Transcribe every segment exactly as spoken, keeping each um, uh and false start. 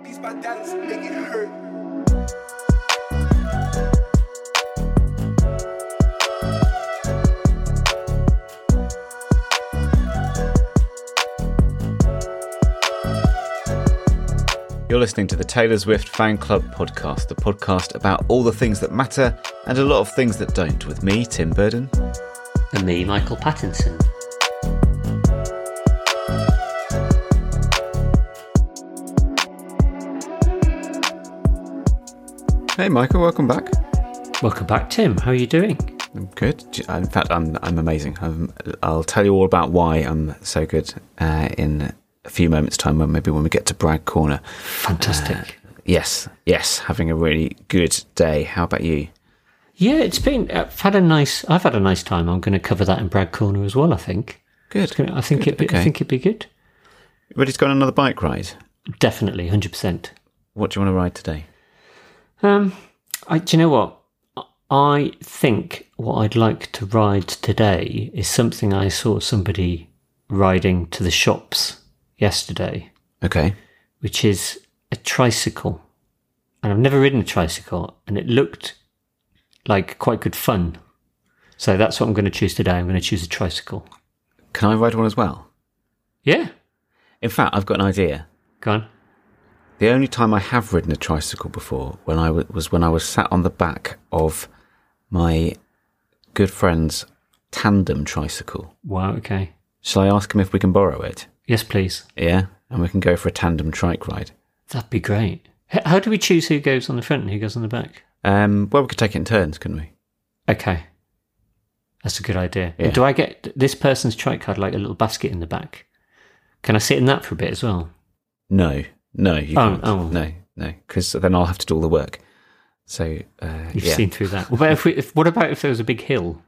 These bandanas make it hurt. You're listening to the Taylor Swift Fan Club Podcast, the podcast about all the things that matter and a lot of things that don't, with me, Tim Burden. And me, Michael Pattinson. Hey Michael, welcome back. Welcome back, Tim. How are you doing? I'm good. In fact, I'm I'm amazing. I'm, I'll tell you all about why I'm so good uh, in a few moments' time, when maybe when we get to Bragg Corner. Fantastic. Uh, yes, yes, having a really good day. How about you? Yeah, it's been. I've had a nice. I've had a nice time. I'm going to cover that in Bragg Corner as well, I think. Good. Gonna, I think good. It. Okay. I think it'd be good. Ready to go on another bike ride? Definitely, one hundred percent. What do you want to ride today? Um, I, do you know what? I think what I'd like to ride today is something I saw somebody riding to the shops yesterday. Okay. Which is a tricycle. And I've never ridden a tricycle, and it looked like quite good fun. So that's what I'm going to choose today. I'm going to choose a tricycle. Can I ride one as well? Yeah. In fact, I've got an idea. Go on. The only time I have ridden a tricycle before when I w- was when I was sat on the back of my good friend's tandem tricycle. Wow, okay. Shall I ask him if we can borrow it? Yes, please. Yeah, and we can go for a tandem trike ride. That'd be great. H- how do we choose who goes on the front and who goes on the back? Um, well, we could take it in turns, couldn't we? Okay. That's a good idea. Yeah. Do I get this person's trike card like a little basket in the back? Can I sit in that for a bit as well? No. No, you oh, can't. Oh. No, no, because then I'll have to do all the work. So uh, you've yeah. seen through that. What about if we? If, what about if there was a big hill?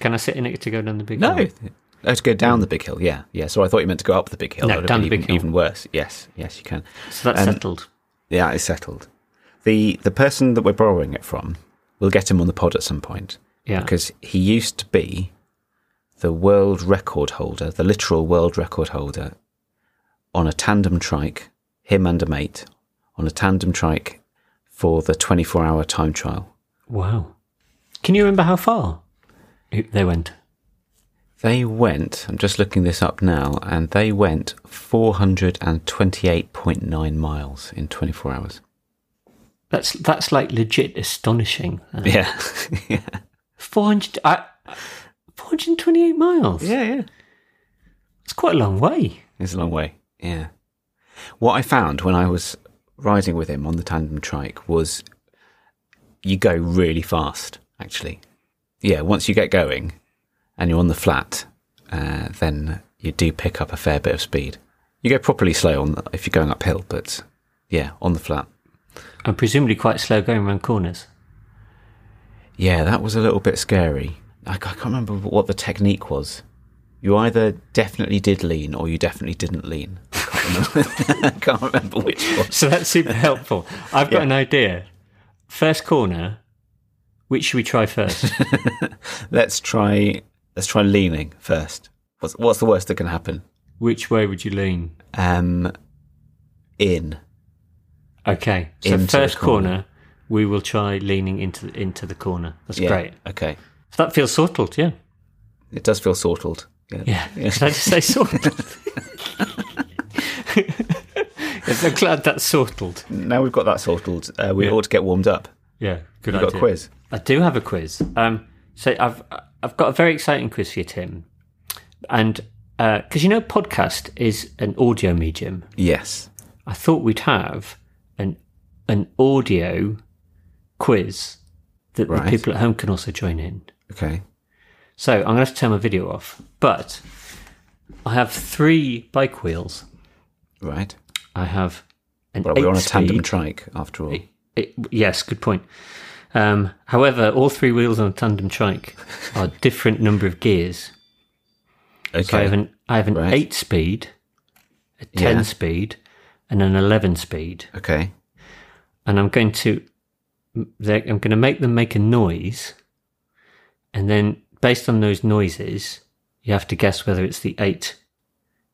Can I sit in it to go down the big no. hill? No, oh, to go down the big hill. Yeah, yeah. So I thought you meant to go up the big hill. No, down the big even, hill. Even worse. Yes, yes, you can. So that's um, settled. Yeah, it's settled. The the person that we're borrowing it from, we'll get him on the pod at some point. Yeah, because he used to be the world record holder, the literal world record holder, on a tandem trike. Him and a mate on a tandem trike for the twenty-four hour time trial. Wow. Can you remember how far they went? They went, I'm just looking this up now, and they went four hundred twenty-eight point nine miles in twenty-four hours. That's that's like legit astonishing. Uh, yeah. yeah. four hundred, I, four hundred twenty-eight miles? Yeah, yeah. It's quite a long way. It's a long way, yeah. What I found when I was riding with him on the tandem trike was you go really fast, actually. Yeah, once you get going and you're on the flat, uh, then you do pick up a fair bit of speed. You go properly slow on the, if you're going uphill, but yeah, on the flat. And presumably quite slow going around corners. Yeah, that was a little bit scary. I can't remember what the technique was. You either definitely did lean or you definitely didn't lean. I can't remember, I can't remember which one. So that's super helpful. I've got yeah. an idea. First corner, which should we try first? let's try Let's try leaning first. What's, what's the worst that can happen? Which way would you lean? Um, in. Okay. So into first corner. corner, we will try leaning into, into the corner. That's yeah. great. Okay. So that feels sortled, yeah. It does feel sortled. Yeah. yeah. yeah. Should I just say sortled? yes, I'm glad that's sortled. Now we've got that sortled, uh, we yeah. ought to get warmed up. Yeah, good You've idea. Got a quiz. I do have a quiz. Um, so I've I've got a very exciting quiz for you, Tim. And because uh, you know, podcast is an audio medium. Yes. I thought we'd have an an audio quiz that right. the people at home can also join in. Okay. So I'm going to have to turn my video off, but I have three bike wheels. Right. I have an well, we're on a tandem trike, after all. It, it, yes, good point. Um, however, all three wheels on a tandem trike are different number of gears. Okay. So I have an, I have an right. eight-speed, a ten-speed, yeah. and an eleven-speed. Okay. And I'm going to, I'm going to make them make a noise, and then... Based on those noises, you have to guess whether it's the eight,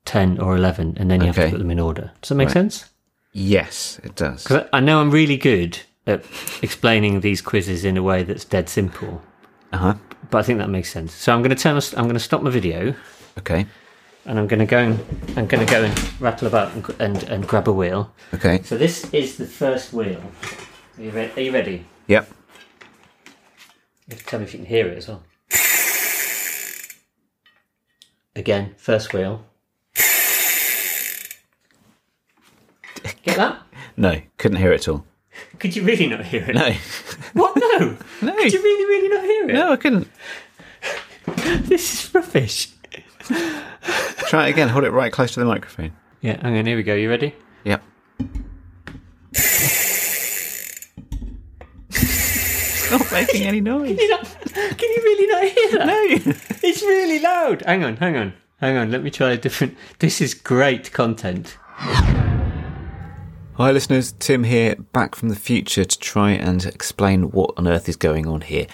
ten, or eleven, and then you okay. have to put them in order. Does that make right. sense? Yes, it does. 'Cause I know I'm really good at explaining these quizzes in a way that's dead simple. Uh-huh. But I think that makes sense. So I'm going to turn. My, I'm going to stop my video. Okay. And I'm going to go and I'm going to go and rattle about and, and and grab a wheel. Okay. So this is the first wheel. Are you, re- are you ready? Yep. You have to tell me if you can hear it as well. Again, first wheel. Get that? No, couldn't hear it at all. Could you really not hear it? No. What? No. No. Could you really, really not hear it? No, I couldn't. This is rubbish. Try it again. Hold it right close to the microphone. Yeah, hang on. Here we go. You ready? Yep. It's not making any noise. Can you, not, can you really not hear that? No. It's really loud. Hang on. Hang on. Hang on. Let me try a different. This is great content. Hi listeners, Tim here, back from the future to try and explain what on earth is going on here.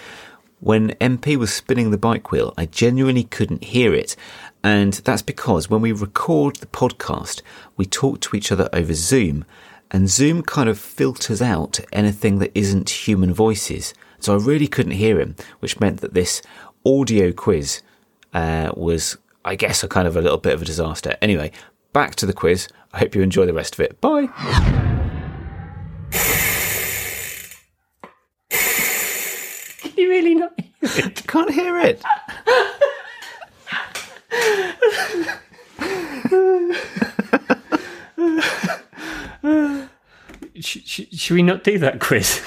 When M P was spinning the bike wheel, I genuinely couldn't hear it. And that's because when we record the podcast, we talk to each other over Zoom, and Zoom kind of filters out anything that isn't human voices. So I really couldn't hear him, which meant that this audio quiz uh, was, I guess, a kind of a little bit of a disaster. Anyway, back to the quiz. I hope you enjoy the rest of it. Bye. Can you really not hear it? Can't hear it. should, should, should we not do that quiz?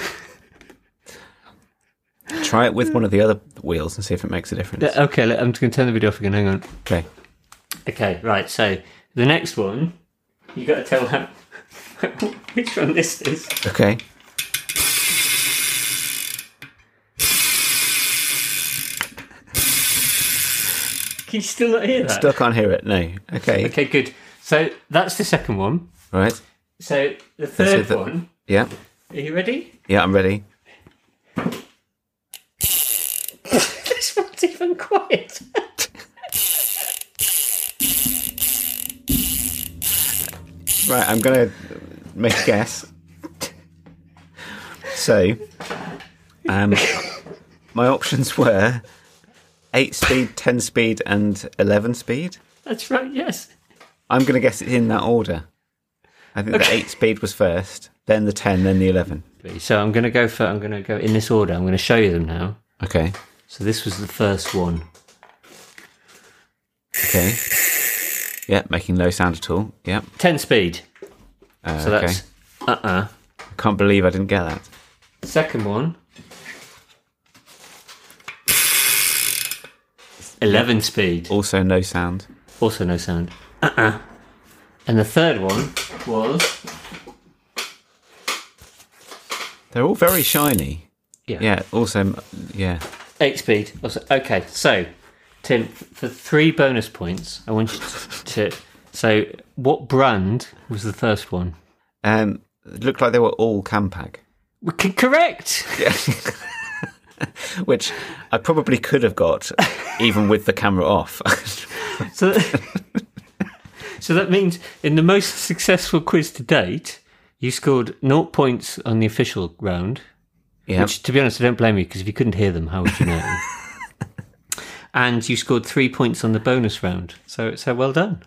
Try it with one of the other wheels and see if it makes a difference. Okay, I'm just going to turn the video off again. Hang on. Okay. Okay, right. So the next one. You got to tell them which one this is. Okay. Can you still not hear that? Still can't hear it, no. Okay. Okay, good. So that's the second one. Right. So the third the, one. Yeah. Are you ready? Yeah, I'm ready. This one's even quiet. Right, I'm going to make a guess. So, um, my options were eight speed, ten speed, and eleven speed. That's right, yes. I'm going to guess it's in that order. I think okay. The eight speed was first, then the ten, then the eleven. So I'm going to go for, I'm going to go in this order. I'm going to show you them now. Okay. So this was the first one. Okay. Yeah, making no sound at all. Yeah. ten speed. Uh, so that's okay. uh-uh. I can't believe I didn't get that. Second one. eleven speed. Also no sound. Also no sound. Uh-uh. And the third one was... They're all very shiny. Yeah. Yeah, also, yeah. eight speed. Also, okay, so... Tim, for three bonus points, I want you to, to... So, what brand was the first one? Um, it looked like they were all Campag. C- correct! Yeah. Which I probably could have got, even with the camera off. so, that, so that means, in the most successful quiz to date, you scored zero points on the official round. Yeah. Which, to be honest, I don't blame you, because if you couldn't hear them, how would you know? And you scored three points on the bonus round. So so well done.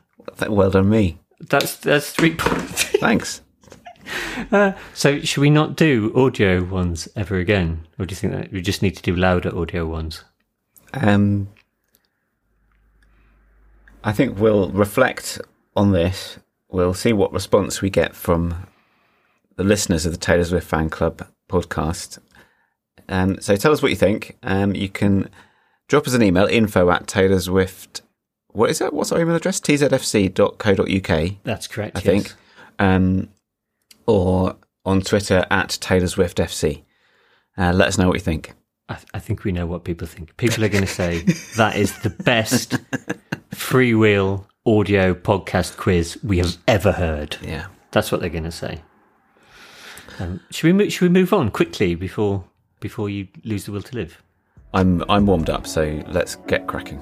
Well done me. That's that's three points. Thanks. Uh, so should we not do audio ones ever again? Or do you think that we just need to do louder audio ones? Um, I think we'll reflect on this. We'll see what response we get from the listeners of the Taylor Swift Fan Club podcast. Um, so tell us what you think. Um, you can... Drop us an email, info at Taylor Swift. What is that? What's our email address? t z f c dot co dot u k. That's correct, I yes. think. Um, or on Twitter at Taylor Swift F C. Uh, let us know what you think. I, th- I think we know what people think. People are going to say that is the best freewheel audio podcast quiz we have ever heard. Yeah. That's what they're going to say. Um, should we mo- should we move on quickly before before you lose the will to live? I'm I'm warmed up, so let's get cracking.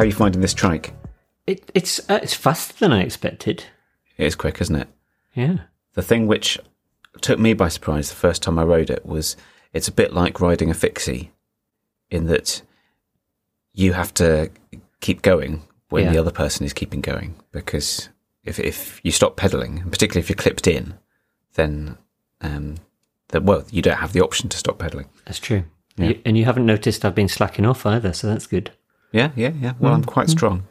How are you finding this trike? It, it's uh, it's faster than I expected. It is quick, isn't it? Yeah. The thing which took me by surprise the first time I rode it was it's a bit like riding a fixie in that you have to keep going when yeah. the other person is keeping going, because if if you stop pedalling, particularly if you're clipped in, then um, that well, you don't have the option to stop pedalling. That's true. Yeah. You, and you haven't noticed I've been slacking off either, so that's good. Yeah, yeah, yeah. Well, mm. I'm quite strong.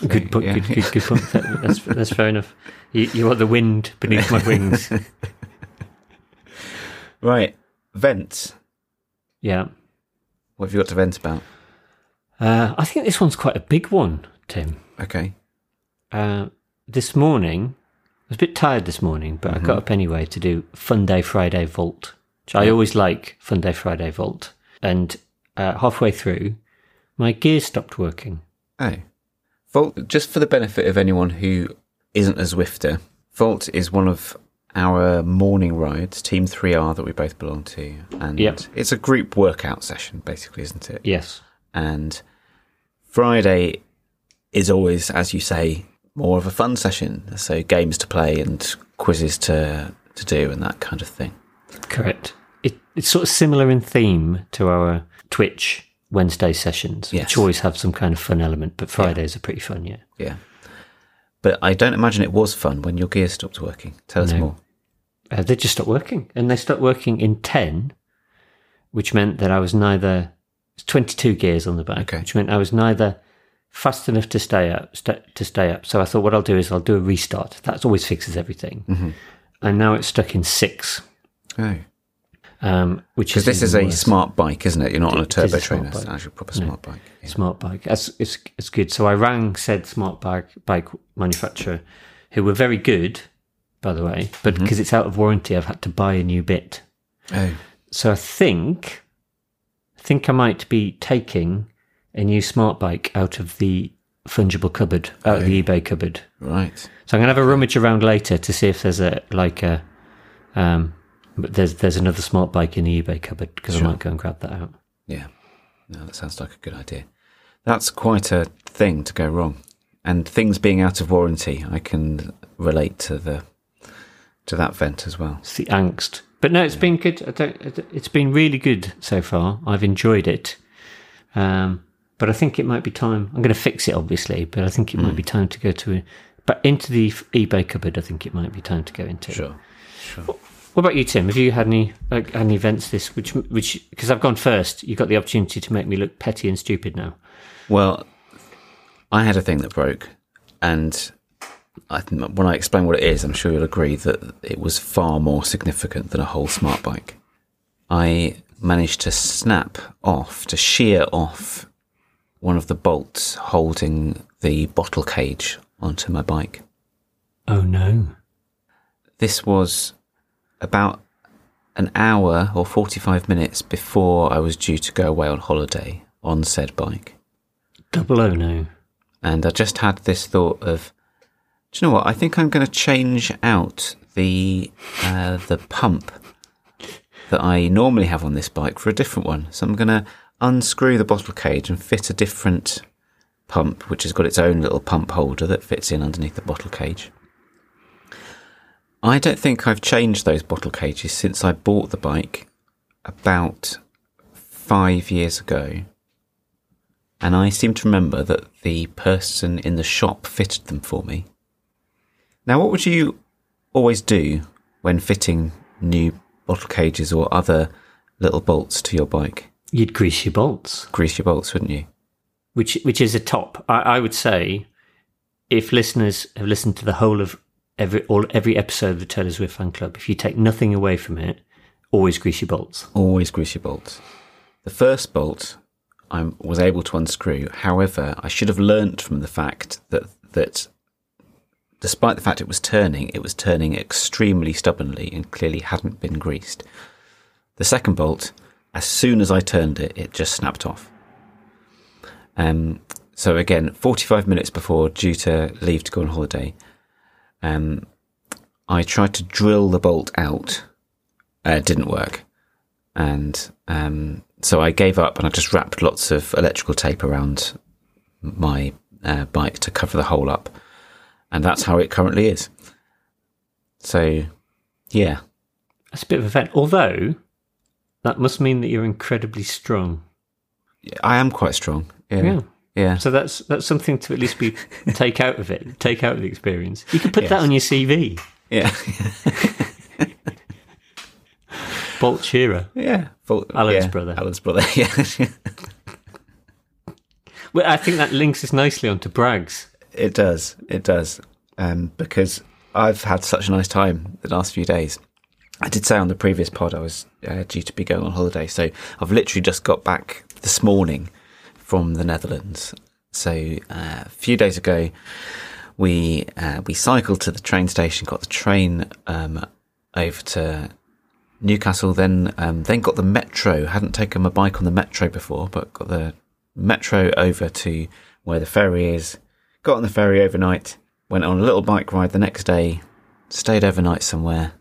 So, good point. Yeah. Good, good, good point. That, that's that's fair enough. You, you are the wind beneath my wings. Right, vents. Yeah. What have you got to vent about? Uh, I think this one's quite a big one, Tim. Okay. Uh, this morning, I was a bit tired this morning, but mm-hmm. I got up anyway to do Fun Day Friday Vault, which yeah. I always like, Fun Day Friday Vault. And uh, halfway through, my gear stopped working. Oh. Vault, just for the benefit of anyone who isn't a Zwifter, Vault is one of our morning rides, Team three R, that we both belong to. And yep. it's a group workout session, basically, isn't it? Yes. And Friday is always, as you say, more of a fun session. So games to play and quizzes to, to do and that kind of thing. Correct. It, it's sort of similar in theme to our Twitch Wednesday sessions, yes. which always have some kind of fun element, but Fridays yeah. are pretty fun, yeah. Yeah. But I don't imagine it was fun when your gear stopped working. Tell us no. more. Uh, they just stopped working. And they stopped working in ten, which meant that I was neither... It's twenty-two gears on the back, okay. which meant I was neither fast enough to stay up. St- to stay up. So I thought what I'll do is I'll do a restart. That always fixes everything. Mm-hmm. And now it's stuck in six. Oh. Um, which Because this is a worse. smart bike, isn't it? You're not it, on a turbo a trainer. It's an actual proper smart no. bike. Yeah. Smart bike. That's, it's, it's good. So I rang said smart bike, bike manufacturer, who were very good, by the way, but because mm-hmm. it's out of warranty, I've had to buy a new bit. Oh. So I think... think I might be taking a new smart bike out of the fungible cupboard, out oh. of the eBay cupboard. Right. So I'm going to have a rummage around later to see if there's a, like a, um, but there's there's another smart bike in the eBay cupboard, because sure. I might go and grab that out. Yeah. No, that sounds like a good idea. That's quite a thing to go wrong. And things being out of warranty, I can relate to the, to that vent as well. It's the angst. But no, it's yeah. been good. I don't, it's been really good so far. I've enjoyed it. Um, but I think it might be time. I'm going to fix it, obviously, but I think it mm. might be time to go to, but into the eBay cupboard, I think it might be time to go into. Sure, sure. What, what about you, Tim? Have you had any like, had any events this, which, which, because I've gone first, you've got the opportunity to make me look petty and stupid now. Well, I had a thing that broke, and... I think when I explain what it is, I'm sure you'll agree that it was far more significant than a whole smart bike. I managed to snap off, to shear off one of the bolts holding the bottle cage onto my bike. Oh no. This was about an hour or forty-five minutes before I was due to go away on holiday on said bike. Double oh no. And I just had this thought of, do you know what? I think I'm going to change out the uh, the pump that I normally have on this bike for a different one. So I'm going to unscrew the bottle cage and fit a different pump, which has got its own little pump holder that fits in underneath the bottle cage. I don't think I've changed those bottle cages since I bought the bike about five years ago. And I seem to remember that the person in the shop fitted them for me. Now, what would you always do when fitting new bottle cages or other little bolts to your bike? You'd grease your bolts. Grease your bolts, wouldn't you? Which which is a top. I, I would say, if listeners have listened to the whole of every all, every episode of the Taylor Swift Fan Club, if you take nothing away from it, always grease your bolts. Always grease your bolts. The first bolt I was able to unscrew. However, I should have learnt from the fact that that... despite the fact it was turning, it was turning extremely stubbornly and clearly hadn't been greased. The second bolt, as soon as I turned it, it just snapped off. Um, so again, forty-five minutes before due to leave to go on holiday, um, I tried to drill the bolt out. Uh, it didn't work. And um, so I gave up and I just wrapped lots of electrical tape around my uh, bike to cover the hole up. And that's how it currently is. So, yeah. That's a bit of a vent. Although, that must mean that you're incredibly strong. I am quite strong. Yeah. Yeah. yeah. So that's that's something to at least be take out of it, take out of the experience. You can put yes. that on your C V. Yeah. Bolt Shearer. Yeah. Bolt, Alan's yeah. brother. Alan's brother, yeah. Well, I think that links us nicely onto Brags. It does. It does. Um, because I've had such a nice time the last few days. I did say on the previous pod I was uh, due to be going on holiday. So I've literally just got back this morning from the Netherlands. So uh, a few days ago, we uh, we cycled to the train station, got the train um, over to Newcastle, then um, then got the metro. Hadn't taken my bike on the metro before, but got the metro over to where the ferry is. Got on the ferry overnight, went on a little bike ride the next day, stayed overnight somewhere,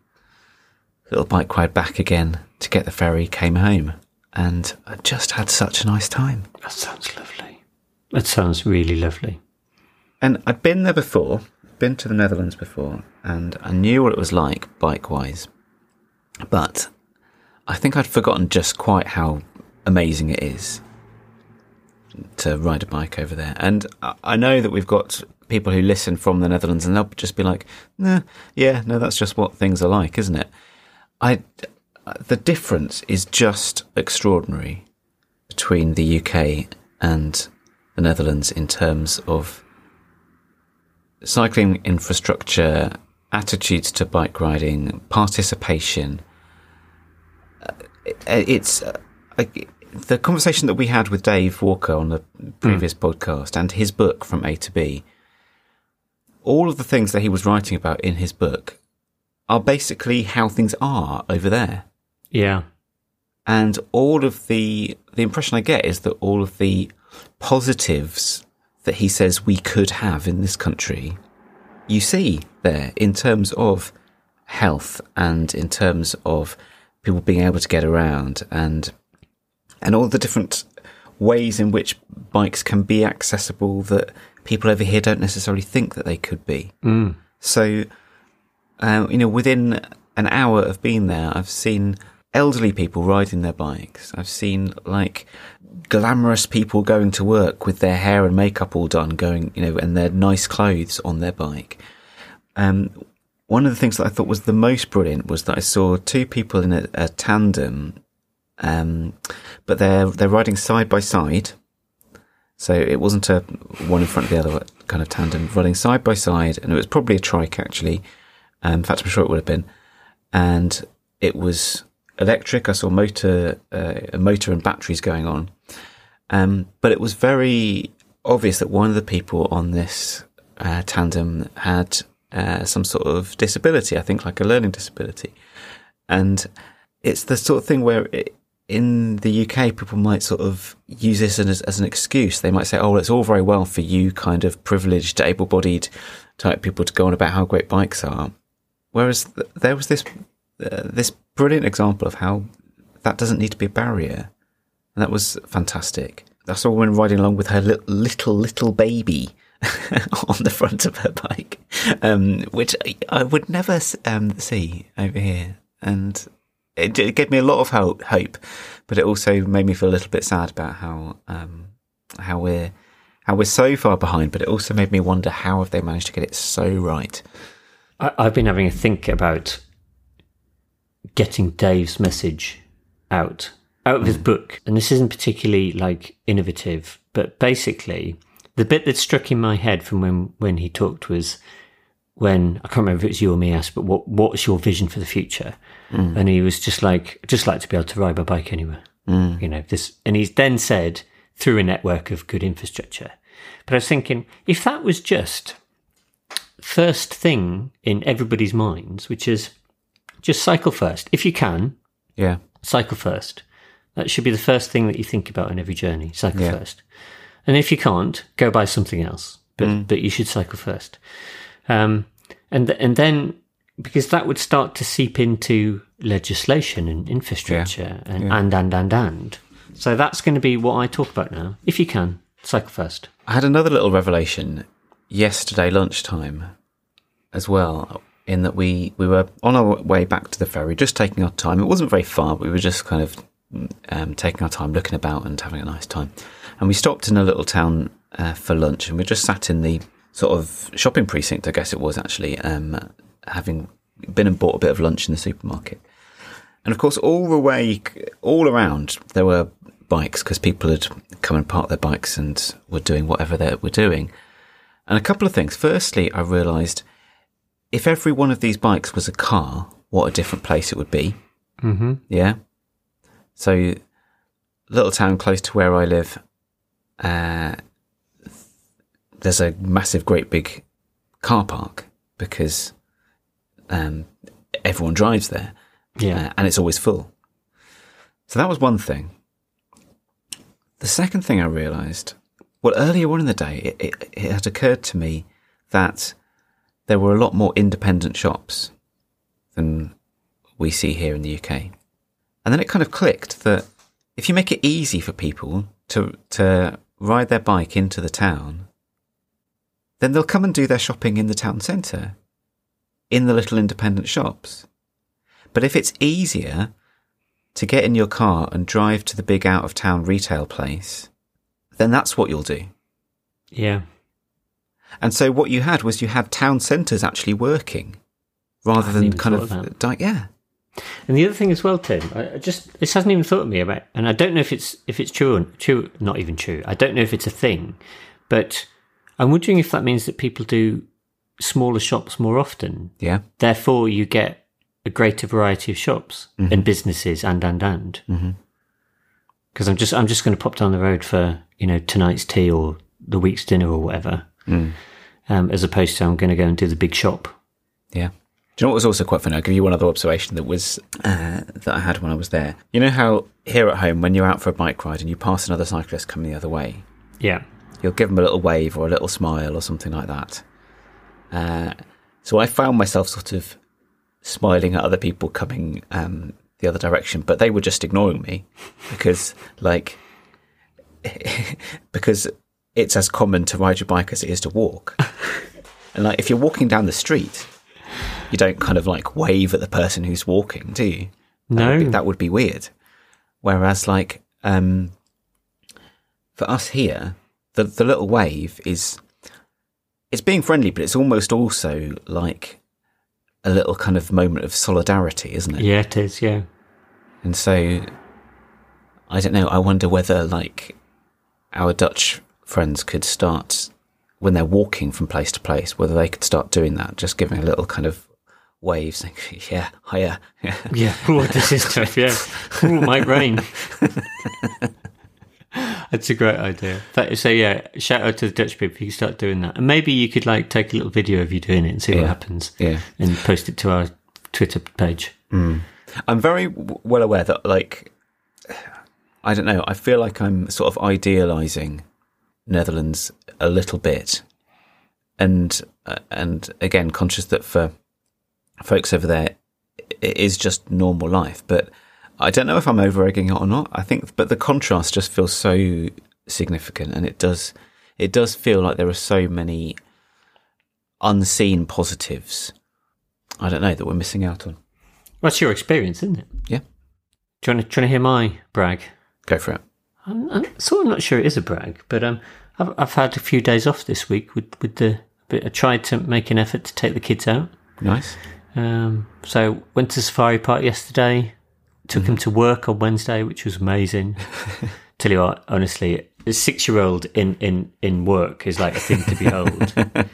little bike ride back again to get the ferry, came home, and I just had such a nice time. That sounds lovely. That sounds really lovely. And I'd been there before, been to the Netherlands before, and I knew what it was like bike-wise, but I think I'd forgotten just quite how amazing it is to ride a bike over there. And I know that we've got people who listen from the Netherlands and they'll just be like, nah, yeah, no, that's just what things are like, isn't it? I, the difference is just extraordinary between the U K and the Netherlands in terms of cycling infrastructure, attitudes to bike riding, participation. It's like the conversation that we had with Dave Walker on the previous mm. podcast and his book From A to B. All of the things that he was writing about in his book are basically how things are over there. Yeah. And all of the, the impression I get is that all of the positives that he says we could have in this country, you see there in terms of health and in terms of people being able to get around and and all the different ways in which bikes can be accessible that people over here don't necessarily think that they could be. Mm. So, um, you know, within an hour of being there, I've seen elderly people riding their bikes. I've seen, like, glamorous people going to work with their hair and makeup all done, going, you know, and their nice clothes on their bike. Um, one of the things that I thought was the most brilliant was that I saw two people in a, a tandem, um, but they're they're riding side by side. So it wasn't a one in front of the other kind of tandem, running side by side, and it was probably a trike actually. Um, in fact, I'm sure it would have been. And it was electric. I saw motor, uh, a motor and batteries going on. Um, but it was very obvious that one of the people on this uh, tandem had uh, some sort of disability, I think like a learning disability. And it's the sort of thing where it, in the U K, people might sort of use this as, as an excuse. They might say, oh, well, it's all very well for you kind of privileged, able-bodied type people to go on about how great bikes are. Whereas th- there was this uh, this brilliant example of how that doesn't need to be a barrier. And that was fantastic. I saw a woman riding along with her li- little, little baby on the front of her bike, um, which I, I would never um, see over here. And It, it gave me a lot of hope, hope, but it also made me feel a little bit sad about how um, how we're how we're so far behind. But it also made me wonder how have they managed to get it so right. I, I've been having a think about getting Dave's message out out of his book, and this isn't particularly like innovative, but basically the bit that struck in my head from when when he talked was, when I can't remember if it was you or me asked, but what what's your vision for the future? Mm. And he was just like, I'd just like to be able to ride my bike anywhere, mm. you know. This, and he's then said through a network of good infrastructure. But I was thinking, if that was just first thing in everybody's minds, which is just cycle first, if you can, yeah, cycle first. That should be the first thing that you think about on every journey. Cycle yeah. first, and if you can't, go buy something else. But mm. but you should cycle first. Um, and th- and then, because that would start to seep into legislation and infrastructure yeah. And, yeah. and and and and. So that's going to be what I talk about now. If you can, Cycle first. I had another little revelation yesterday lunchtime as well, in that we, we were on our way back to the ferry, just taking our time. It wasn't very far, but we were just kind of um, taking our time, looking about and having a nice time. And we stopped in a little town uh, for lunch, and we just sat in the sort of shopping precinct, I guess it was actually, um, having been and bought a bit of lunch in the supermarket. And of course, all the way, all around, there were bikes, because people had come and parked their bikes and were doing whatever they were doing. And a couple of things. Firstly, I realised if every one of these bikes was a car, what a different place it would be. Mm-hmm. Yeah. So, little town close to where I live, uh, there's a massive, great big car park because um, everyone drives there. Yeah. Uh, and it's always full. So that was one thing. The second thing I realised, well, earlier on in the day, it, it, it had occurred to me that there were a lot more independent shops than we see here in the U K. And then it kind of clicked that if you make it easy for people to to ride their bike into the town, then they'll come and do their shopping in the town centre, in the little independent shops. But if it's easier to get in your car and drive to the big out-of-town retail place, then that's what you'll do. Yeah. And so what you had was you had town centres actually working rather than kind of, of di- yeah. And the other thing as well, Tim, I just this hasn't even thought of me about, and I don't know if it's if it's true or true, not even true. I don't know if it's a thing, but I'm wondering if that means that people do smaller shops more often. Yeah. Therefore, you get a greater variety of shops mm-hmm. and businesses, and and and. Mm-hmm. Because I'm just I'm just going to pop down the road for, you know, tonight's tea or the week's dinner or whatever, mm. um, as opposed to I'm going to go and do the big shop. Yeah. Do you know what was also quite funny? I'll give you one other observation that was uh, that I had when I was there. You know how here at home, when you're out for a bike ride and you pass another cyclist coming the other way, yeah, you'll give them a little wave or a little smile or something like that. Uh, so I found myself sort of smiling at other people coming um the other direction, but they were just ignoring me because like because it's as common to ride your bike as it is to walk. And like if you're walking down the street, you don't kind of like wave at the person who's walking, do you? No, that would be, that would be weird. Whereas like um for us here, the the little wave is it's being friendly, but it's almost also like a little kind of moment of solidarity, isn't it? Yeah, it is, yeah. And so, I don't know, I wonder whether, like, our Dutch friends could start, when they're walking from place to place, whether they could start doing that, just giving a little kind of wave, saying, yeah, hiya. Yeah, yeah. Oh, this is tough, yeah. Oh, it might rain. That's a great idea. That, so, yeah, shout out to the Dutch people. You can start doing that. And maybe you could, like, take a little video of you doing it and see yeah. what happens. Yeah. And post it to our Twitter page. Mm. I'm very w- well aware that, like, I don't know, I feel like I'm sort of idealising Netherlands a little bit. And, uh, and again, conscious that for folks over there, it is just normal life. But I don't know if I'm over-egging it or not. I think, but the contrast just feels so significant, and it does, it does feel like there are so many unseen positives. I don't know, that we're missing out on. Well, that's your experience, isn't it? Yeah. Do you want to, do you want to hear my brag? Go for it. I'm, I'm sort of not sure it is a brag, but um, I've I've had a few days off this week with with the. I tried to make an effort to take the kids out. Nice. Um, so went to Safari Park yesterday. Took mm-hmm. him to work on Wednesday, which was amazing. Tell you what, honestly, a six-year-old in, in, in work is like a thing to behold.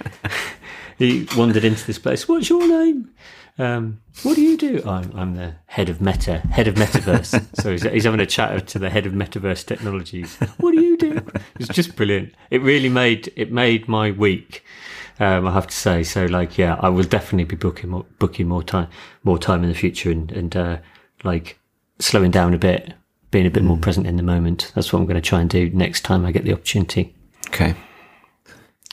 He wandered into this place. What's your name? Um, what do you do? I'm, I'm the head of Meta, head of Metaverse. So he's, he's having a chat to the head of Metaverse Technologies. What do you do? It's just brilliant. It really made it made my week. Um, I have to say. So, like, yeah, I will definitely be booking more, booking more time, more time in the future, and and uh, like. Slowing down a bit, being a bit mm. more present in the moment. That's what I'm going to try and do next time I get the opportunity. Okay.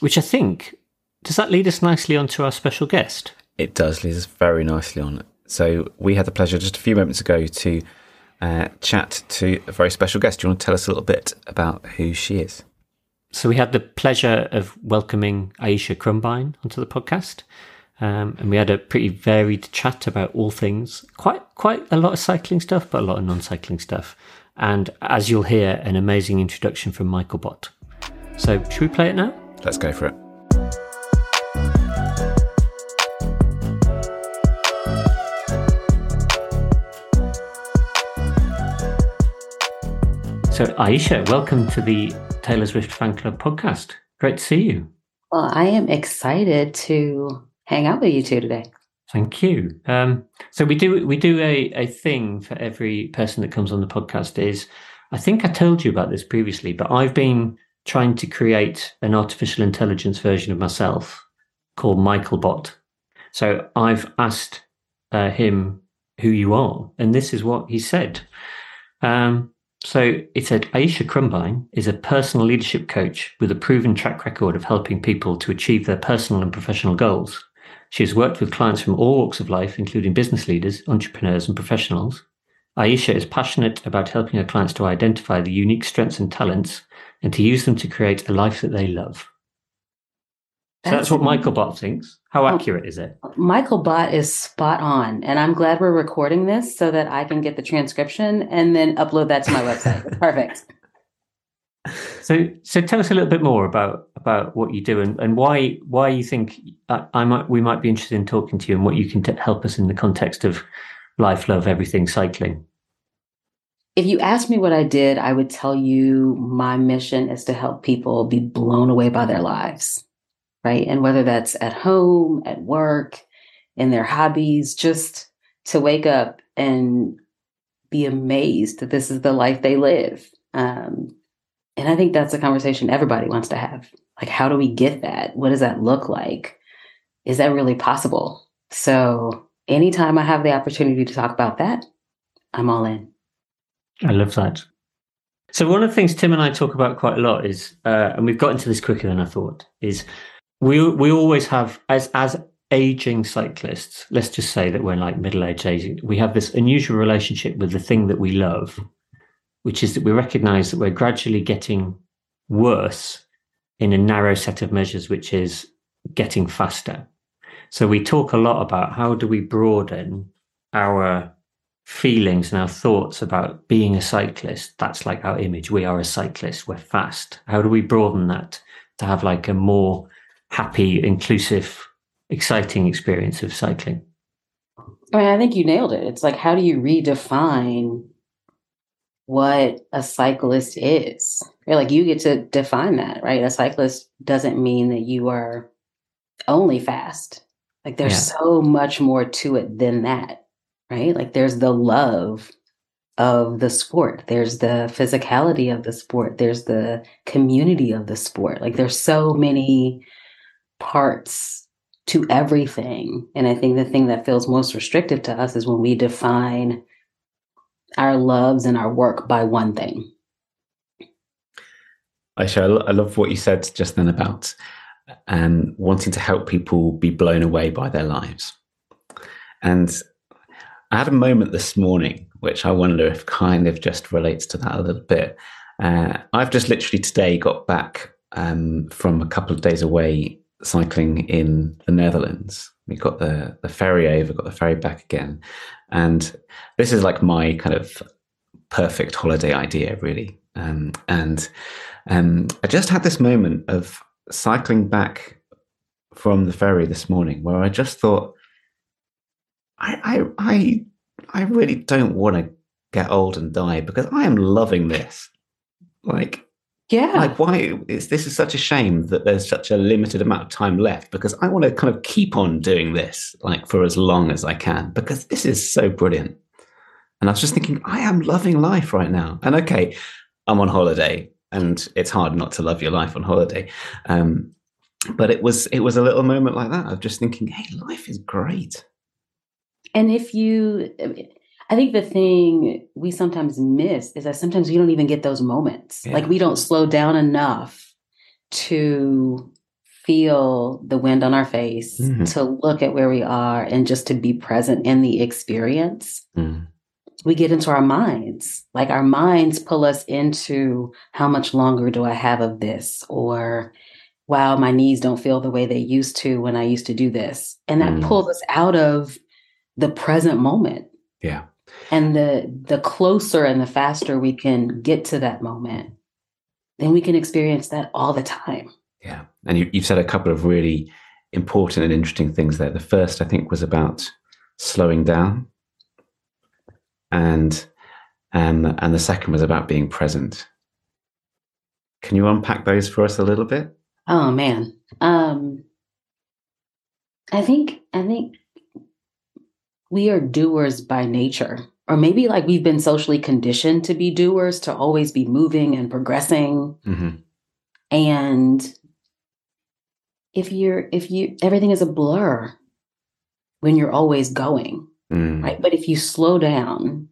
Which I think, does that lead us nicely on to our special guest? It does lead us very nicely on. So we had the pleasure just a few moments ago to uh, chat to a very special guest. Do you want to tell us a little bit about who she is? So we had the pleasure of welcoming Aisha Crumbine onto the podcast. Um, and we had a pretty varied chat about all things, quite quite a lot of cycling stuff, but a lot of non-cycling stuff. And as you'll hear, an amazing introduction from Michael Bot. So should we play it now? Let's go for it. So Aisha, welcome to the Taylor Swift Fan Club Podcast. Great to see you. Well, I am excited to hang out with you two today. Thank you. Um, so we do we do a, a thing for every person that comes on the podcast is, I think I told you about this previously, but I've been trying to create an artificial intelligence version of myself called Michael Bot. So I've asked uh, him who you are, and this is what he said. Um, so it said, Aisha Crumbine is a personal leadership coach with a proven track record of helping people to achieve their personal and professional goals. She has worked with clients from all walks of life, including business leaders, entrepreneurs, and professionals. Aisha is passionate about helping her clients to identify the unique strengths and talents and to use them to create a life that they love. So that's, that's what Michael Bot thinks. How accurate is it? Michael Bot is spot on. And I'm glad we're recording this so that I can get the transcription and then upload that to my website. Perfect. So, so tell us a little bit more about, about what you do and, and why why you think I, I might we might be interested in talking to you and what you can t- help us in the context of life, love, everything, cycling. If you asked me what I did, I would tell you my mission is to help people be blown away by their lives, right? And whether that's at home, at work, in their hobbies, just to wake up and be amazed that this is the life they live. Um, And I think that's a conversation everybody wants to have. Like, how do we get that? What does that look like? Is that really possible? So anytime I have the opportunity to talk about that, I'm all in. I love that. So one of the things Tim and I talk about quite a lot is, uh, and we've got into this quicker than I thought, is we we always have, as as aging cyclists, let's just say that we're like middle-aged aging, we have this unusual relationship with the thing that we love, which is that we recognize that we're gradually getting worse in a narrow set of measures, which is getting faster. So we talk a lot about how do we broaden our feelings and our thoughts about being a cyclist. That's like our image. We are a cyclist. We're fast. How do we broaden that to have like a more happy, inclusive, exciting experience of cycling? I mean, I think you nailed it. It's like, how do you redefine what a cyclist is? You're like, you get to define that, right? A cyclist doesn't mean that you are only fast. Like, there's yeah. so much more to it than that, right? Like, there's the love of the sport. There's the physicality of the sport. There's the community of the sport. Like, there's so many parts to everything. And I think the thing that feels most restrictive to us is when we define our loves and our work by one thing. Aisha, I love what you said just then about um, wanting to help people be blown away by their lives. And I had a moment this morning, which I wonder if kind of just relates to that a little bit. Uh, I've just literally today got back um, from a couple of days away cycling in the Netherlands. We got the, the ferry over, got the ferry back again. And this is like my kind of perfect holiday idea, really. Um, and um, I just had this moment of cycling back from the ferry this morning where I just thought, I I I, I really don't want to get old and die because I am loving this. Like, yeah. Like, why is this is such a shame that there's such a limited amount of time left, because I want to kind of keep on doing this like for as long as I can, because this is so brilliant. And I was just thinking, I am loving life right now. And okay, I'm on holiday and it's hard not to love your life on holiday. Um, but it was it was a little moment like that of just thinking, hey, life is great. And if you, I think the thing we sometimes miss is that sometimes we don't even get those moments. Yeah. Like, we don't slow down enough to feel the wind on our face, mm-hmm. to look at where we are and just to be present in the experience. Mm. we get into our minds. Like our minds pull us into how much longer do I have of this? Or wow, my knees don't feel the way they used to when I used to do this. And that mm. pulls us out of the present moment. Yeah. And the the closer and the faster we can get to that moment, then we can experience that all the time. Yeah. And you, you've said a couple of really important and interesting things there. The first, I think, was about slowing down. And um, and the second was about being present. Can you unpack those for us a little bit? Oh, man. Um, I think I think we are doers by nature, or maybe like we've been socially conditioned to be doers, to always be moving and progressing. Mm-hmm. And if you're if you everything is a blur when you're always going. Mm. Right. But if you slow down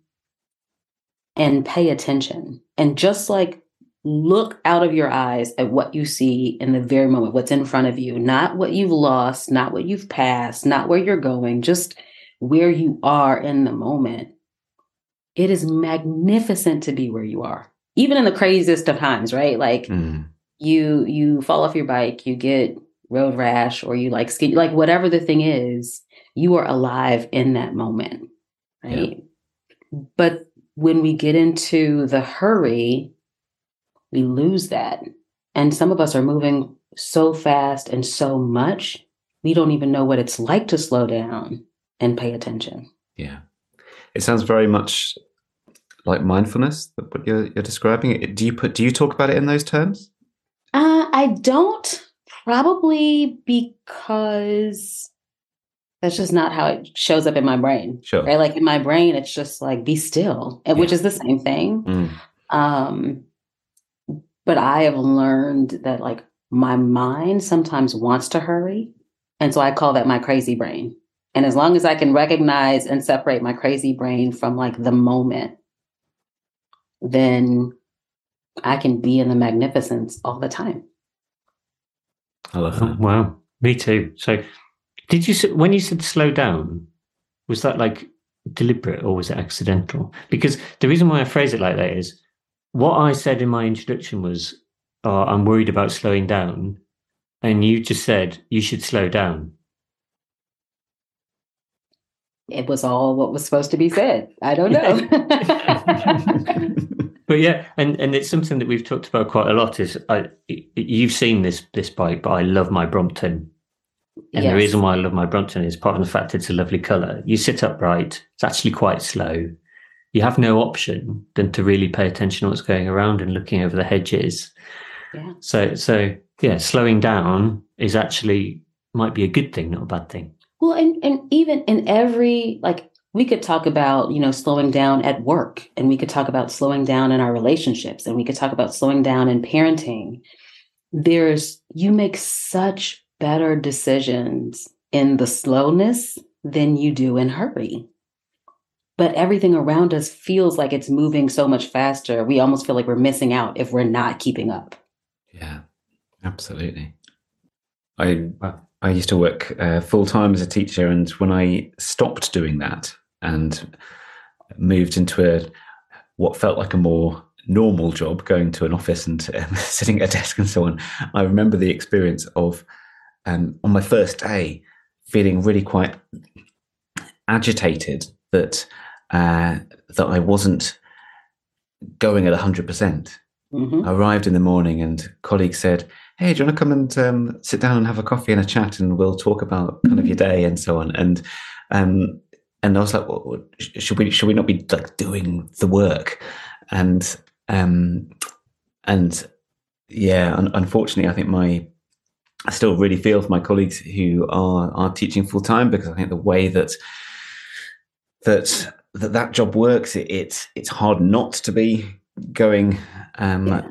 and pay attention and just like look out of your eyes at what you see in the very moment, what's in front of you, not what you've lost, not what you've passed, not where you're going, just where you are in the moment. It is magnificent to be where you are, even in the craziest of times, right? Like mm. you, you fall off your bike, you get road rash, or you like ski, like whatever the thing is. You are alive in that moment, right? Yeah. But when we get into the hurry, we lose that. And some of us are moving so fast and so much, we don't even know what it's like to slow down and pay attention. Yeah. It sounds very much like mindfulness, what you're, you're describing. Do you put, do you talk about it in those terms? Uh, I don't, probably because... that's just not how it shows up in my brain. Sure. Right? Like in my brain, it's just like, be still, and yeah. which is the same thing. Mm. Um, but I have learned that like my mind sometimes wants to hurry. And so I call that my crazy brain. And as long as I can recognize and separate my crazy brain from like the moment, then I can be in the magnificence all the time. I love that. Wow. Me too. So Did you, when you said slow down, was that like deliberate or was it accidental? Because the reason why I phrase it like that is what I said in my introduction was, oh, I'm worried about slowing down. And you just said you should slow down. It was all what was supposed to be said. I don't know. But yeah, and, and it's something that we've talked about quite a lot is I, you've seen this, this bike, but I love my Brompton. And yes. The reason why I love my Brompton is part of the fact it's a lovely colour. You sit upright, it's actually quite slow. You have no option than to really pay attention to what's going around and looking over the hedges. Yeah. So, so yeah, slowing down is actually, might be a good thing, not a bad thing. Well, and, and even in every, like we could talk about, you know, slowing down at work, and we could talk about slowing down in our relationships, and we could talk about slowing down in parenting. There's, you make such better decisions in the slowness than you do in hurry. But everything around us feels like it's moving so much faster. We almost feel like we're missing out if we're not keeping up. Yeah, absolutely. I I used to work uh, full-time as a teacher, and when I stopped doing that and moved into a what felt like a more normal job, going to an office and um, sitting at a desk and so on, I remember the experience of Um, on my first day, feeling really quite agitated that uh, that I wasn't going at one hundred percent. Mm-hmm. I arrived in the morning and colleagues said, hey, do you want to come and um, sit down and have a coffee and a chat and we'll talk about kind of your day and so on. And um, and I was like, well, should we should we not be like doing the work? And, um, and yeah, un- unfortunately, I think my... I still really feel for my colleagues who are, are teaching full time, because I think the way that that that, that job works, it, it's it's hard not to be going um, yeah.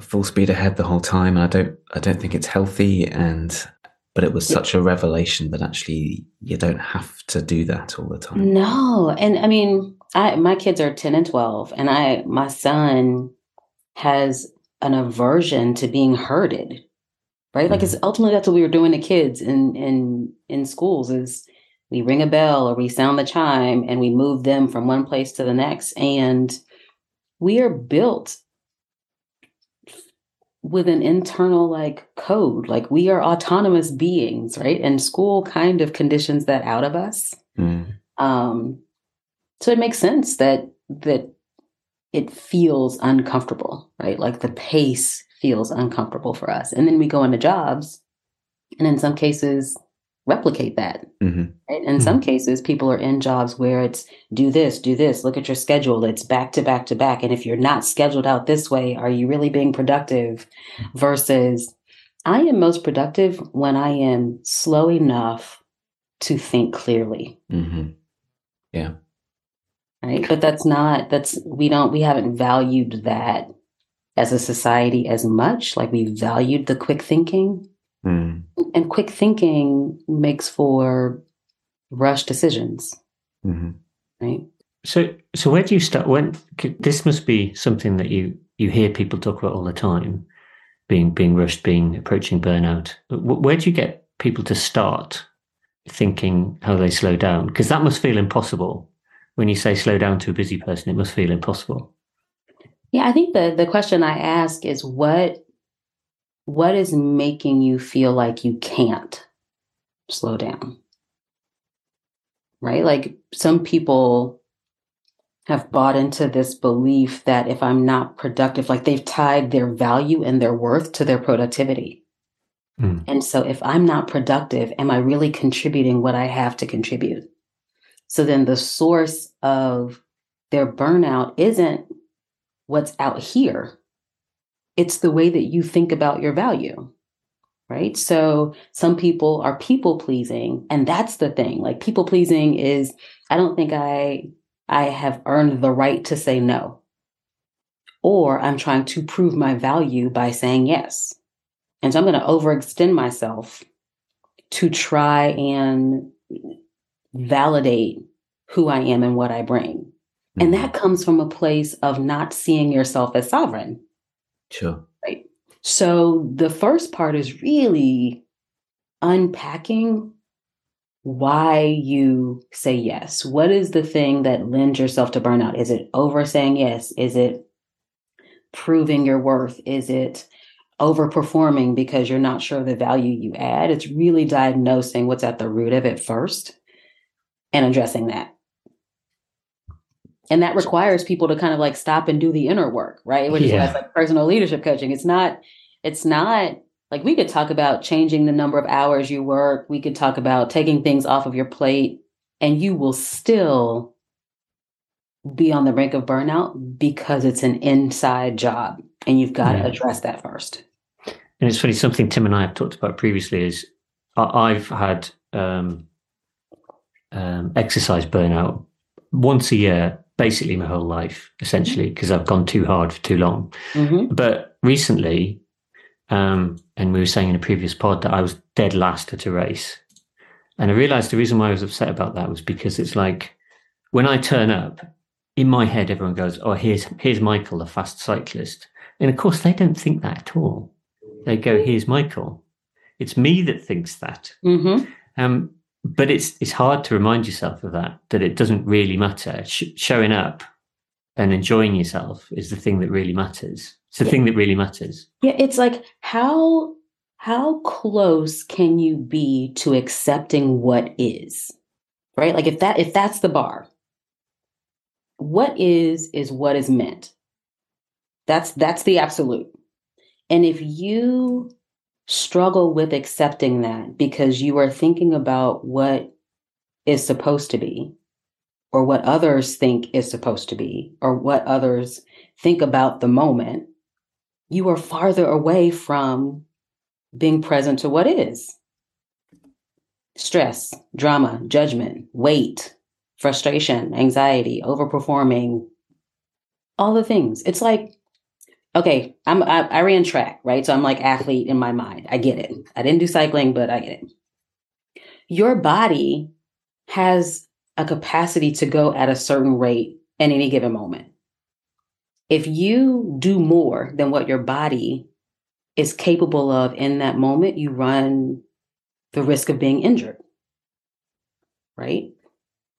full speed ahead the whole time. And I don't I don't think it's healthy. And but it was such a revelation that actually you don't have to do that all the time. No, and I mean, I, my kids are ten and twelve, and I my son has an aversion to being herded. Right. Like it's ultimately that's what we were doing to kids in, in, in schools is we ring a bell or we sound the chime and we move them from one place to the next. And we are built with an internal like code, like we are autonomous beings, right? And school kind of conditions that out of us. Mm. Um, so it makes sense that that it feels uncomfortable, right? Like the pace feels uncomfortable for us. And then we go into jobs and in some cases replicate that. Mm-hmm. Right? In mm-hmm. some cases, people are in jobs where it's do this, do this, look at your schedule. It's back to back to back. And if you're not scheduled out this way, are you really being productive? Versus I am most productive when I am slow enough to think clearly. Mm-hmm. Yeah. Right. But that's not, that's, we don't, we haven't valued that as a society as much. Like we valued the quick thinking. Mm. And quick thinking makes for rush decisions, mm-hmm. right? So, so where do you start? When this must be something that you, you hear people talk about all the time, being being rushed, being approaching burnout. Where do you get people to start thinking how they slow down? Because that must feel impossible. When you say slow down to a busy person, it must feel impossible. Yeah, I think the the question I ask is what. What is making you feel like you can't slow down? Right? Like some people have bought into this belief that if I'm not productive, like they've tied their value and their worth to their productivity. Mm. And so if I'm not productive, am I really contributing what I have to contribute? So then the source of their burnout isn't what's out here. It's the way that you think about your value, right? So some people are people pleasing, and that's the thing. Like people pleasing is, I don't think I I have earned the right to say no, or I'm trying to prove my value by saying yes, and so I'm going to overextend myself to try and validate who I am and what I bring, and that comes from a place of not seeing yourself as sovereign. Sure. Right. So the first part is really unpacking why you say yes. What is the thing that lends yourself to burnout? Is it over saying yes? Is it proving your worth? Is it overperforming because you're not sure the value you add? It's really diagnosing what's at the root of it first and addressing that. And that requires people to kind of like stop and do the inner work, right? Which yeah. is like personal leadership coaching. It's not, it's not like we could talk about changing the number of hours you work. We could talk about taking things off of your plate and you will still be on the brink of burnout because it's an inside job and you've got yeah. to address that first. And it's funny, something Tim and I have talked about previously is I've had um, um, exercise burnout once a year. Basically my whole life, essentially, because I've gone too hard for too long. Mm-hmm. But recently, um, and we were saying in a previous pod that I was dead last at a race. And I realized the reason why I was upset about that was because it's like, when I turn up, in my head, everyone goes, oh, here's here's Michael, the fast cyclist. And of course, they don't think that at all. They go, here's Michael. It's me that thinks that. Mm-hmm. Um But it's it's hard to remind yourself of that, that it doesn't really matter. Sh- showing up and enjoying yourself is the thing that really matters. It's the yeah. thing that really matters. Yeah, it's like how how close can you be to accepting what is, right? Like if that if that's the bar, what is is what is meant. That's that's the absolute. And if you struggle with accepting that because you are thinking about what is supposed to be or what others think is supposed to be or what others think about the moment, you are farther away from being present to what is. Stress, drama, judgment, weight, frustration, anxiety, overperforming, all the things. It's like, okay, I'm, I, I ran track, right? So I'm like athlete in my mind. I get it. I didn't do cycling, but I get it. Your body has a capacity to go at a certain rate at any given moment. If you do more than what your body is capable of in that moment, you run the risk of being injured. right?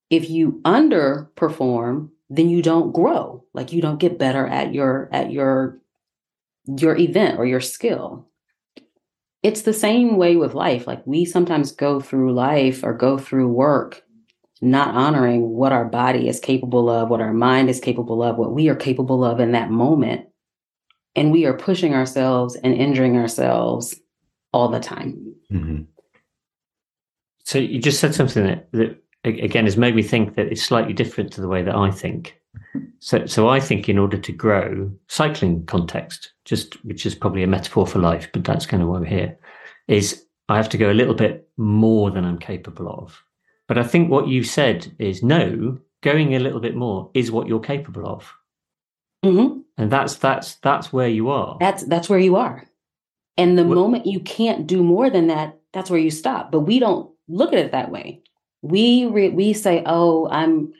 If you underperform, then you don't grow. Like you don't get better at your at your your event or your skill. It's the same way with life. Like we sometimes go through life or go through work not honoring what our body is capable of, what our mind is capable of, what we are capable of in that moment. And we are pushing ourselves and injuring ourselves all the time. Mm-hmm. So you just said something that, that, again, has made me think that it's slightly different to the way that I think. So so I think in order to grow, cycling context, just which is probably a metaphor for life, but that's kind of why we're here, is I have to go a little bit more than I'm capable of. But I think what you said is, no, going a little bit more is what you're capable of. Mm-hmm. And that's that's that's where you are. That's that's where you are. And the what? moment you can't do more than that, that's where you stop. But we don't look at it that way. We re- we say, oh, I'm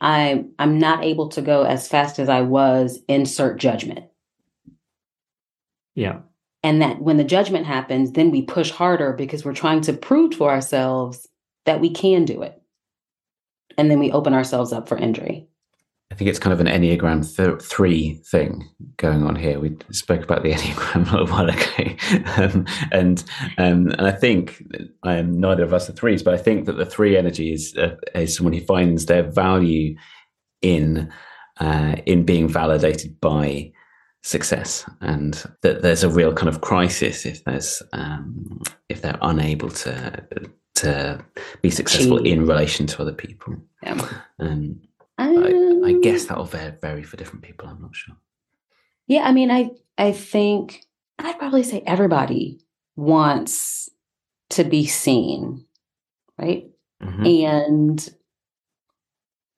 I I'm not able to go as fast as I was. Insert judgment. Yeah. And that when the judgment happens, then we push harder because we're trying to prove to ourselves that we can do it. And then we open ourselves up for injury. I think it's kind of an Enneagram th- three thing going on here. We spoke about the Enneagram a little while ago. um, and um, and I think, um, neither of us are threes, but I think that the three energy is, uh, is someone who finds their value in uh, in being validated by success, and that there's a real kind of crisis if there's um, if they're unable to to be successful Gee. in relation to other people. Yeah. Um, I, I guess that'll vary for different people. I'm not sure. Yeah, I mean, I I think I'd probably say everybody wants to be seen, right? Mm-hmm. And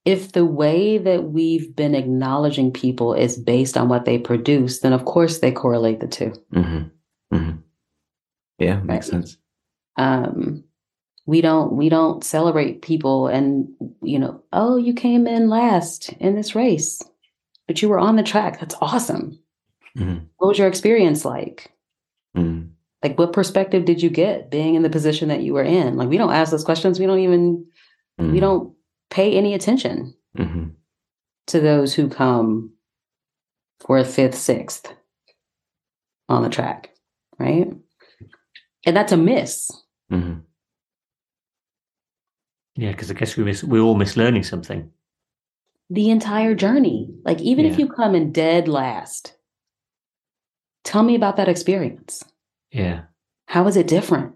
if the way that we've been acknowledging people is based on what they produce, then of course they correlate the two. Mm-hmm. Mm-hmm. Yeah, right? Makes sense. Um. We don't we don't celebrate people and, you know, oh, you came in last in this race, but you were on the track. That's awesome. Mm-hmm. What was your experience like? Mm-hmm. Like, what perspective did you get being in the position that you were in? Like, we don't ask those questions. We don't even mm-hmm. we don't pay any attention mm-hmm. to those who come fourth, fifth, sixth on the track. Right. And that's a miss. Mm-hmm. Yeah, because I guess we miss, we all miss learning something. The entire journey. Like, even yeah. if you come in dead last, tell me about that experience. Yeah. How is it different?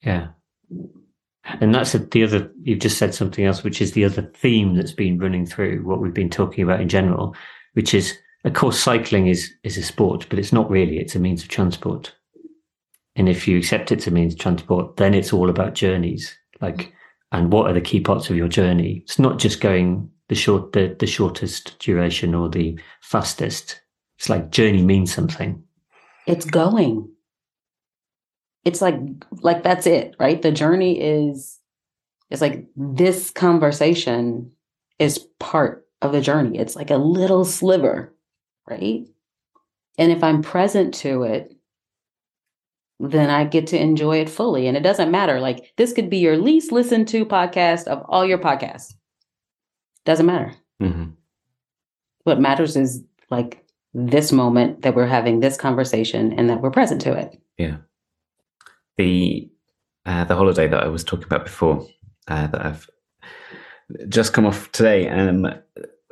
Yeah. And that's a, the other, you've just said something else, which is the other theme that's been running through what we've been talking about in general, which is, of course, cycling is is a sport, but it's not really. It's a means of transport. And if you accept it's a means of transport, then it's all about journeys. Like, and what are the key parts of your journey? It's not just going the short, the, the shortest duration or the fastest. It's like journey means something. It's going. It's like, like, that's it, right? The journey is, it's like this conversation is part of the journey. It's like a little sliver, right? And if I'm present to it, then I get to enjoy it fully. And it doesn't matter. Like, this could be your least listened to podcast of all your podcasts. Doesn't matter. Mm-hmm. What matters is like this moment that we're having this conversation and that we're present to it. Yeah. The, uh, the holiday that I was talking about before, uh, that I've just come off today. Um,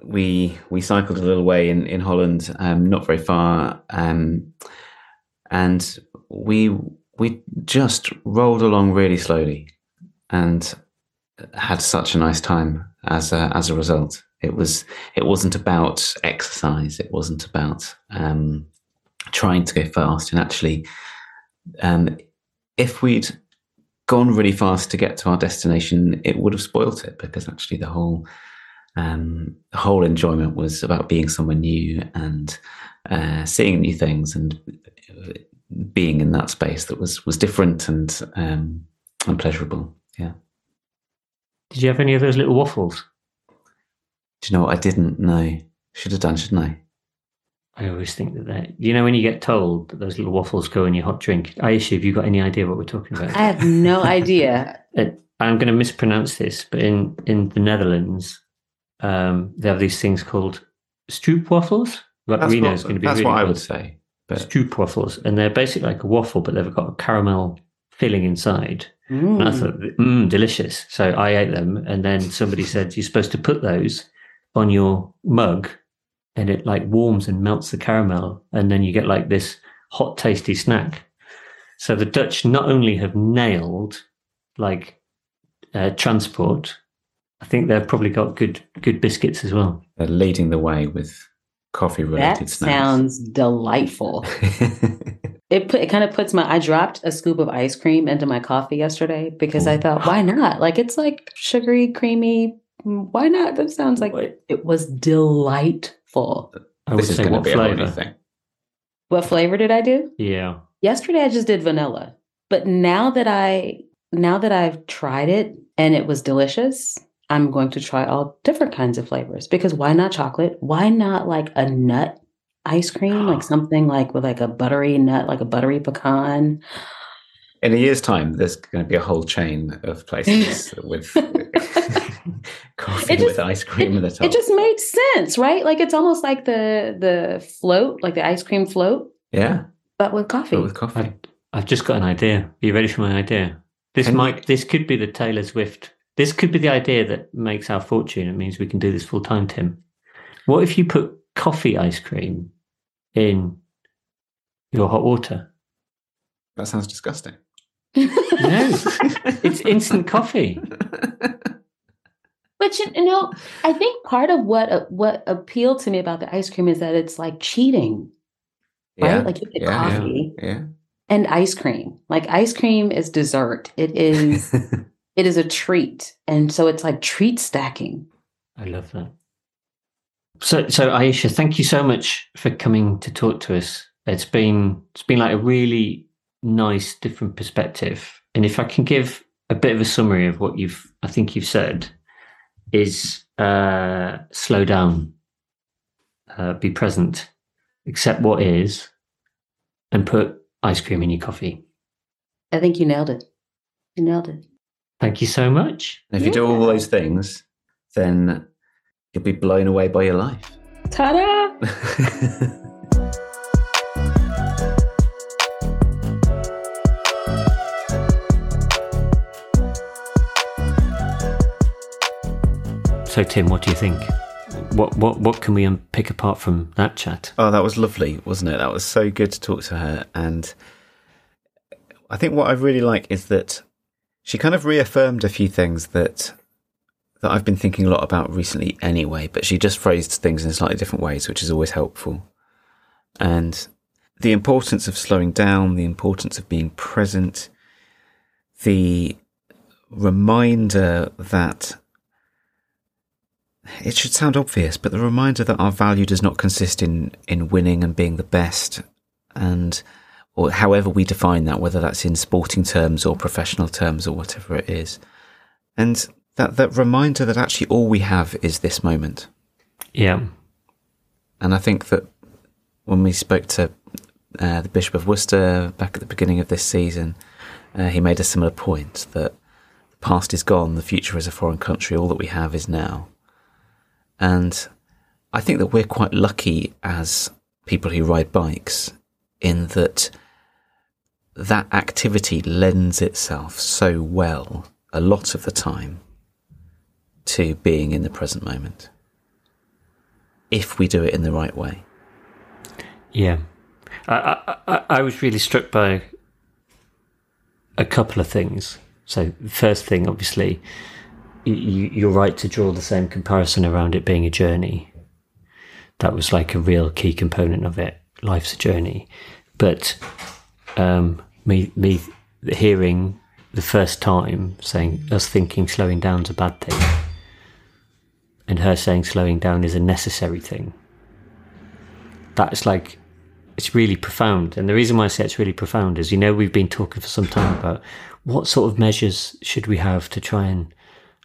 we, we cycled a little way in, in Holland, um, not very far. Um, and we we just rolled along really slowly and had such a nice time as a, as a result. It was it wasn't about exercise. It wasn't about um, trying to go fast. And actually, um, if we'd gone really fast to get to our destination, it would have spoilt it, because actually the whole um, the whole enjoyment was about being somewhere new and uh, seeing new things and being in that space that was was different and um and pleasurable. Yeah. Did you have any of those little waffles? Do you know what? I didn't know. Should have done, shouldn't I? I always think that that you know when you get told that those little waffles go in your hot drink. Aisha, have you got any idea what we're talking about? I have no idea. I, I'm going to mispronounce this, but in, in the Netherlands, um, they have these things called stroopwafels. What Reno's going to be that's really what good. I would say. But... stroopwafels, and they're basically like a waffle, but they've got a caramel filling inside. Mm. And I thought, mmm, delicious. So I ate them, and then somebody said, you're supposed to put those on your mug, and it like warms and melts the caramel, and then you get like this hot, tasty snack. So the Dutch not only have nailed like uh, transport, I think they've probably got good good biscuits as well. They're leading the way with coffee-related that snacks. That sounds delightful. It put, it kind of puts my, I dropped a scoop of ice cream into my coffee yesterday because Ooh. I thought, why not? Like, it's like sugary, creamy. Why not? That sounds like Wait. It was delightful. I this is going to be flavor. A whole new thing. What flavor did I do? Yeah. Yesterday I just did vanilla, but now that I, now that I've tried it and it was delicious, I'm going to try all different kinds of flavors because why not chocolate? Why not like a nut? Ice cream, like something like with like a buttery nut, like a buttery pecan. In a year's time, there's going to be a whole chain of places with coffee just, with ice cream at the top. It just made sense, right? Like it's almost like the the float, like the ice cream float. Yeah, but with coffee. But with coffee. I've, I've just got an idea. Are you ready for my idea? This Can might. This could be the Taylor Swift. This could be the idea that makes our fortune. It means we can do this full time, Tim. What if you put coffee ice cream in your hot water? That sounds disgusting. No, it's instant coffee. But you know, I think part of what what appealed to me about the ice cream is that it's like cheating, right? Yeah, like you get yeah, coffee yeah, yeah. and ice cream. Like ice cream is dessert. It is it is a treat, and so it's like treat stacking. I love that. So, so Aisha, thank you so much for coming to talk to us. It's been it's been like a really nice, different perspective. And if I can give a bit of a summary of what you've, I think you've said, is uh, slow down, uh, be present, accept what is, and put ice cream in your coffee. I think you nailed it. You nailed it. Thank you so much. And if yeah. you do all those things, then you'll be blown away by your life. Ta-da! So, Tim, what do you think? What what what can we pick apart from that chat? Oh, that was lovely, wasn't it? That was so good to talk to her. And I think what I really like is that she kind of reaffirmed a few things that... that I've been thinking a lot about recently anyway, but she just phrased things in slightly different ways, which is always helpful. And the importance of slowing down, the importance of being present, the reminder that it should sound obvious, but the reminder that our value does not consist in, in winning and being the best, and or however we define that, whether that's in sporting terms or professional terms or whatever it is. And That that reminder that actually all we have is this moment. Yeah. And I think that when we spoke to uh, the Bishop of Worcester back at the beginning of this season, uh, he made a similar point that the past is gone, the future is a foreign country, all that we have is now. And I think that we're quite lucky as people who ride bikes in that that activity lends itself so well a lot of the time to being in the present moment, if we do it in the right way. Yeah. I, I, I was really struck by a couple of things. So the first thing, obviously, you, you're right to draw the same comparison around it being a journey. That was like a real key component of it. Life's a journey. But um, me, me hearing the first time saying us thinking slowing down's a bad thing, and her saying slowing down is a necessary thing. That's like, it's really profound. And the reason why I say it's really profound is, you know, we've been talking for some time about what sort of measures should we have to try and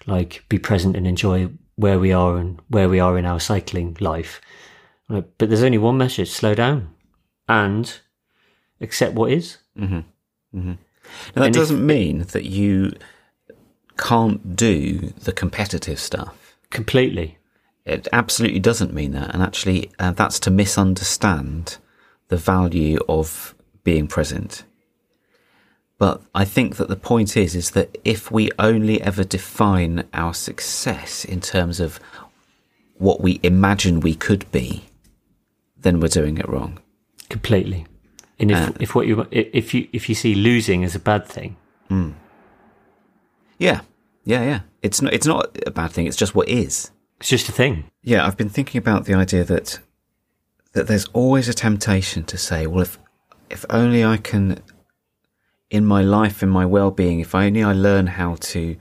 like be present and enjoy where we are and where we are in our cycling life. But there's only one measure: slow down and accept what is. Mm-hmm. Mm-hmm. Now, that doesn't mean that you can't do the competitive stuff. Completely. It absolutely doesn't mean that. And actually, uh, that's to misunderstand the value of being present. But I think that the point is, is that if we only ever define our success in terms of what we imagine we could be, then we're doing it wrong. Completely. And if, uh, if what you if you if you see losing as a bad thing, mm. yeah, yeah, yeah, it's not it's not a bad thing. It's just what is. It's just a thing. Yeah, I've been thinking about the idea that that there's always a temptation to say, well, if if only I can. In my life, in my well-being, if only I learn how to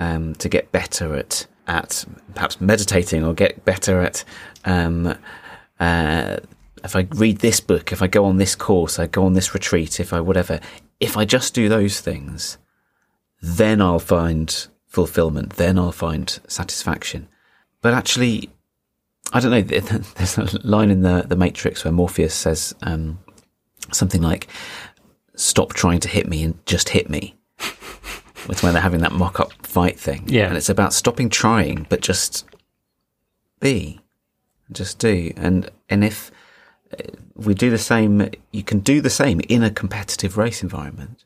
um, to get better at at perhaps meditating, or get better at um, uh, if I read this book, if I go on this course, I go on this retreat, if I whatever, if I just do those things, then I'll find fulfillment, then I'll find satisfaction. But actually, I don't know. There's a line in the the Matrix where Morpheus says um, something like, stop trying to hit me and just hit me. It's when they're having that mock-up fight thing. Yeah. And it's about stopping trying, but just be, just do. And and if we do the same, you can do the same in a competitive race environment.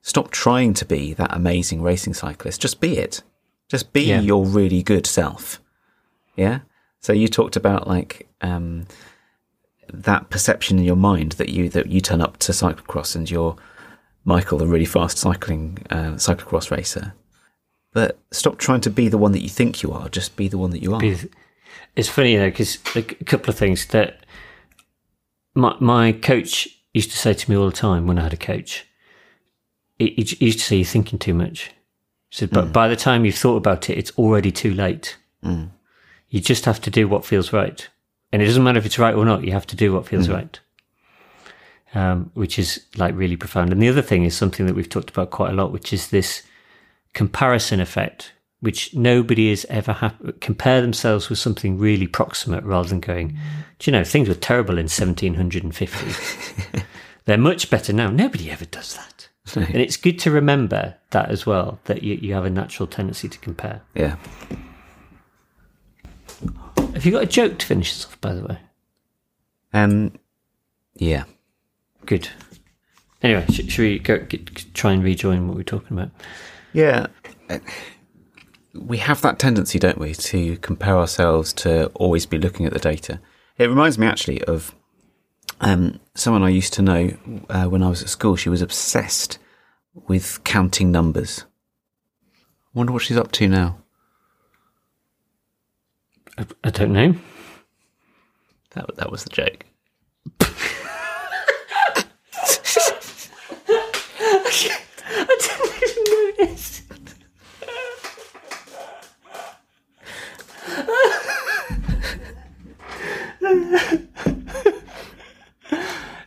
Stop trying to be that amazing racing cyclist. Just be it. Just be yeah. your really good self. Yeah? So you talked about like... Um, that perception in your mind that you that you turn up to cyclocross and you're Michael, the really fast cycling uh, cyclocross racer. But stop trying to be the one that you think you are. Just be the one that you are. It's funny, you know, because a couple of things that my my coach used to say to me all the time when I had a coach. He, he used to say, "You're thinking too much." He said, "But mm. by the time you've thought about it, it's already too late. Mm. You just have to do what feels right." And it doesn't matter if it's right or not, you have to do what feels mm. right, um, which is like really profound. And the other thing is something that we've talked about quite a lot, which is this comparison effect, which nobody has ever had. Compare themselves with something really proximate rather than going, do you know, things were terrible in seventeen fifty. They're much better now. Nobody ever does that. And it's good to remember that as well, that you, you have a natural tendency to compare. Yeah. Have you got a joke to finish this off, by the way? Um, yeah. Good. Anyway, should, should we go, get, try and rejoin what we were talking about? Yeah. We have that tendency, don't we, to compare ourselves, to always be looking at the data. It reminds me, actually, of um, someone I used to know uh, when I was at school. She was obsessed with counting numbers. I wonder what she's up to now. I don't know. That that was the joke. I didn't even notice.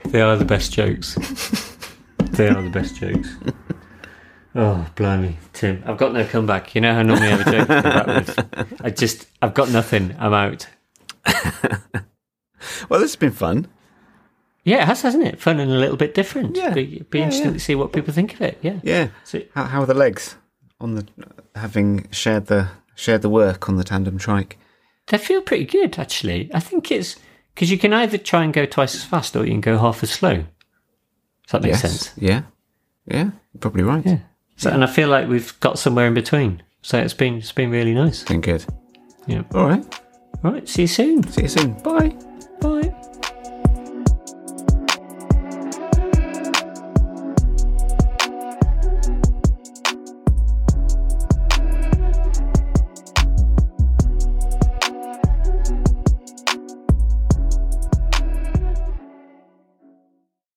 They are the best jokes. They are the best jokes. Oh, blimey, Tim. I've got no comeback. You know how normally I have a joke to come back with. I just, I've got nothing. I'm out. Well, this has been fun. Yeah, it has, hasn't it? Fun and a little bit different. Yeah. Be, be yeah, interesting yeah. to see what people think of it. Yeah. Yeah. So, how, how are the legs on the, having shared the, shared the work on the tandem trike? They feel pretty good, actually. I think it's, because you can either try and go twice as fast or you can go half as slow. Does that make yes. sense? Yeah. Yeah. You're probably right. Yeah. So, and I feel like we've got somewhere in between. So it's been it's been really nice. Been good. Yeah. All right. All right. See you soon. See you soon. Bye. Bye.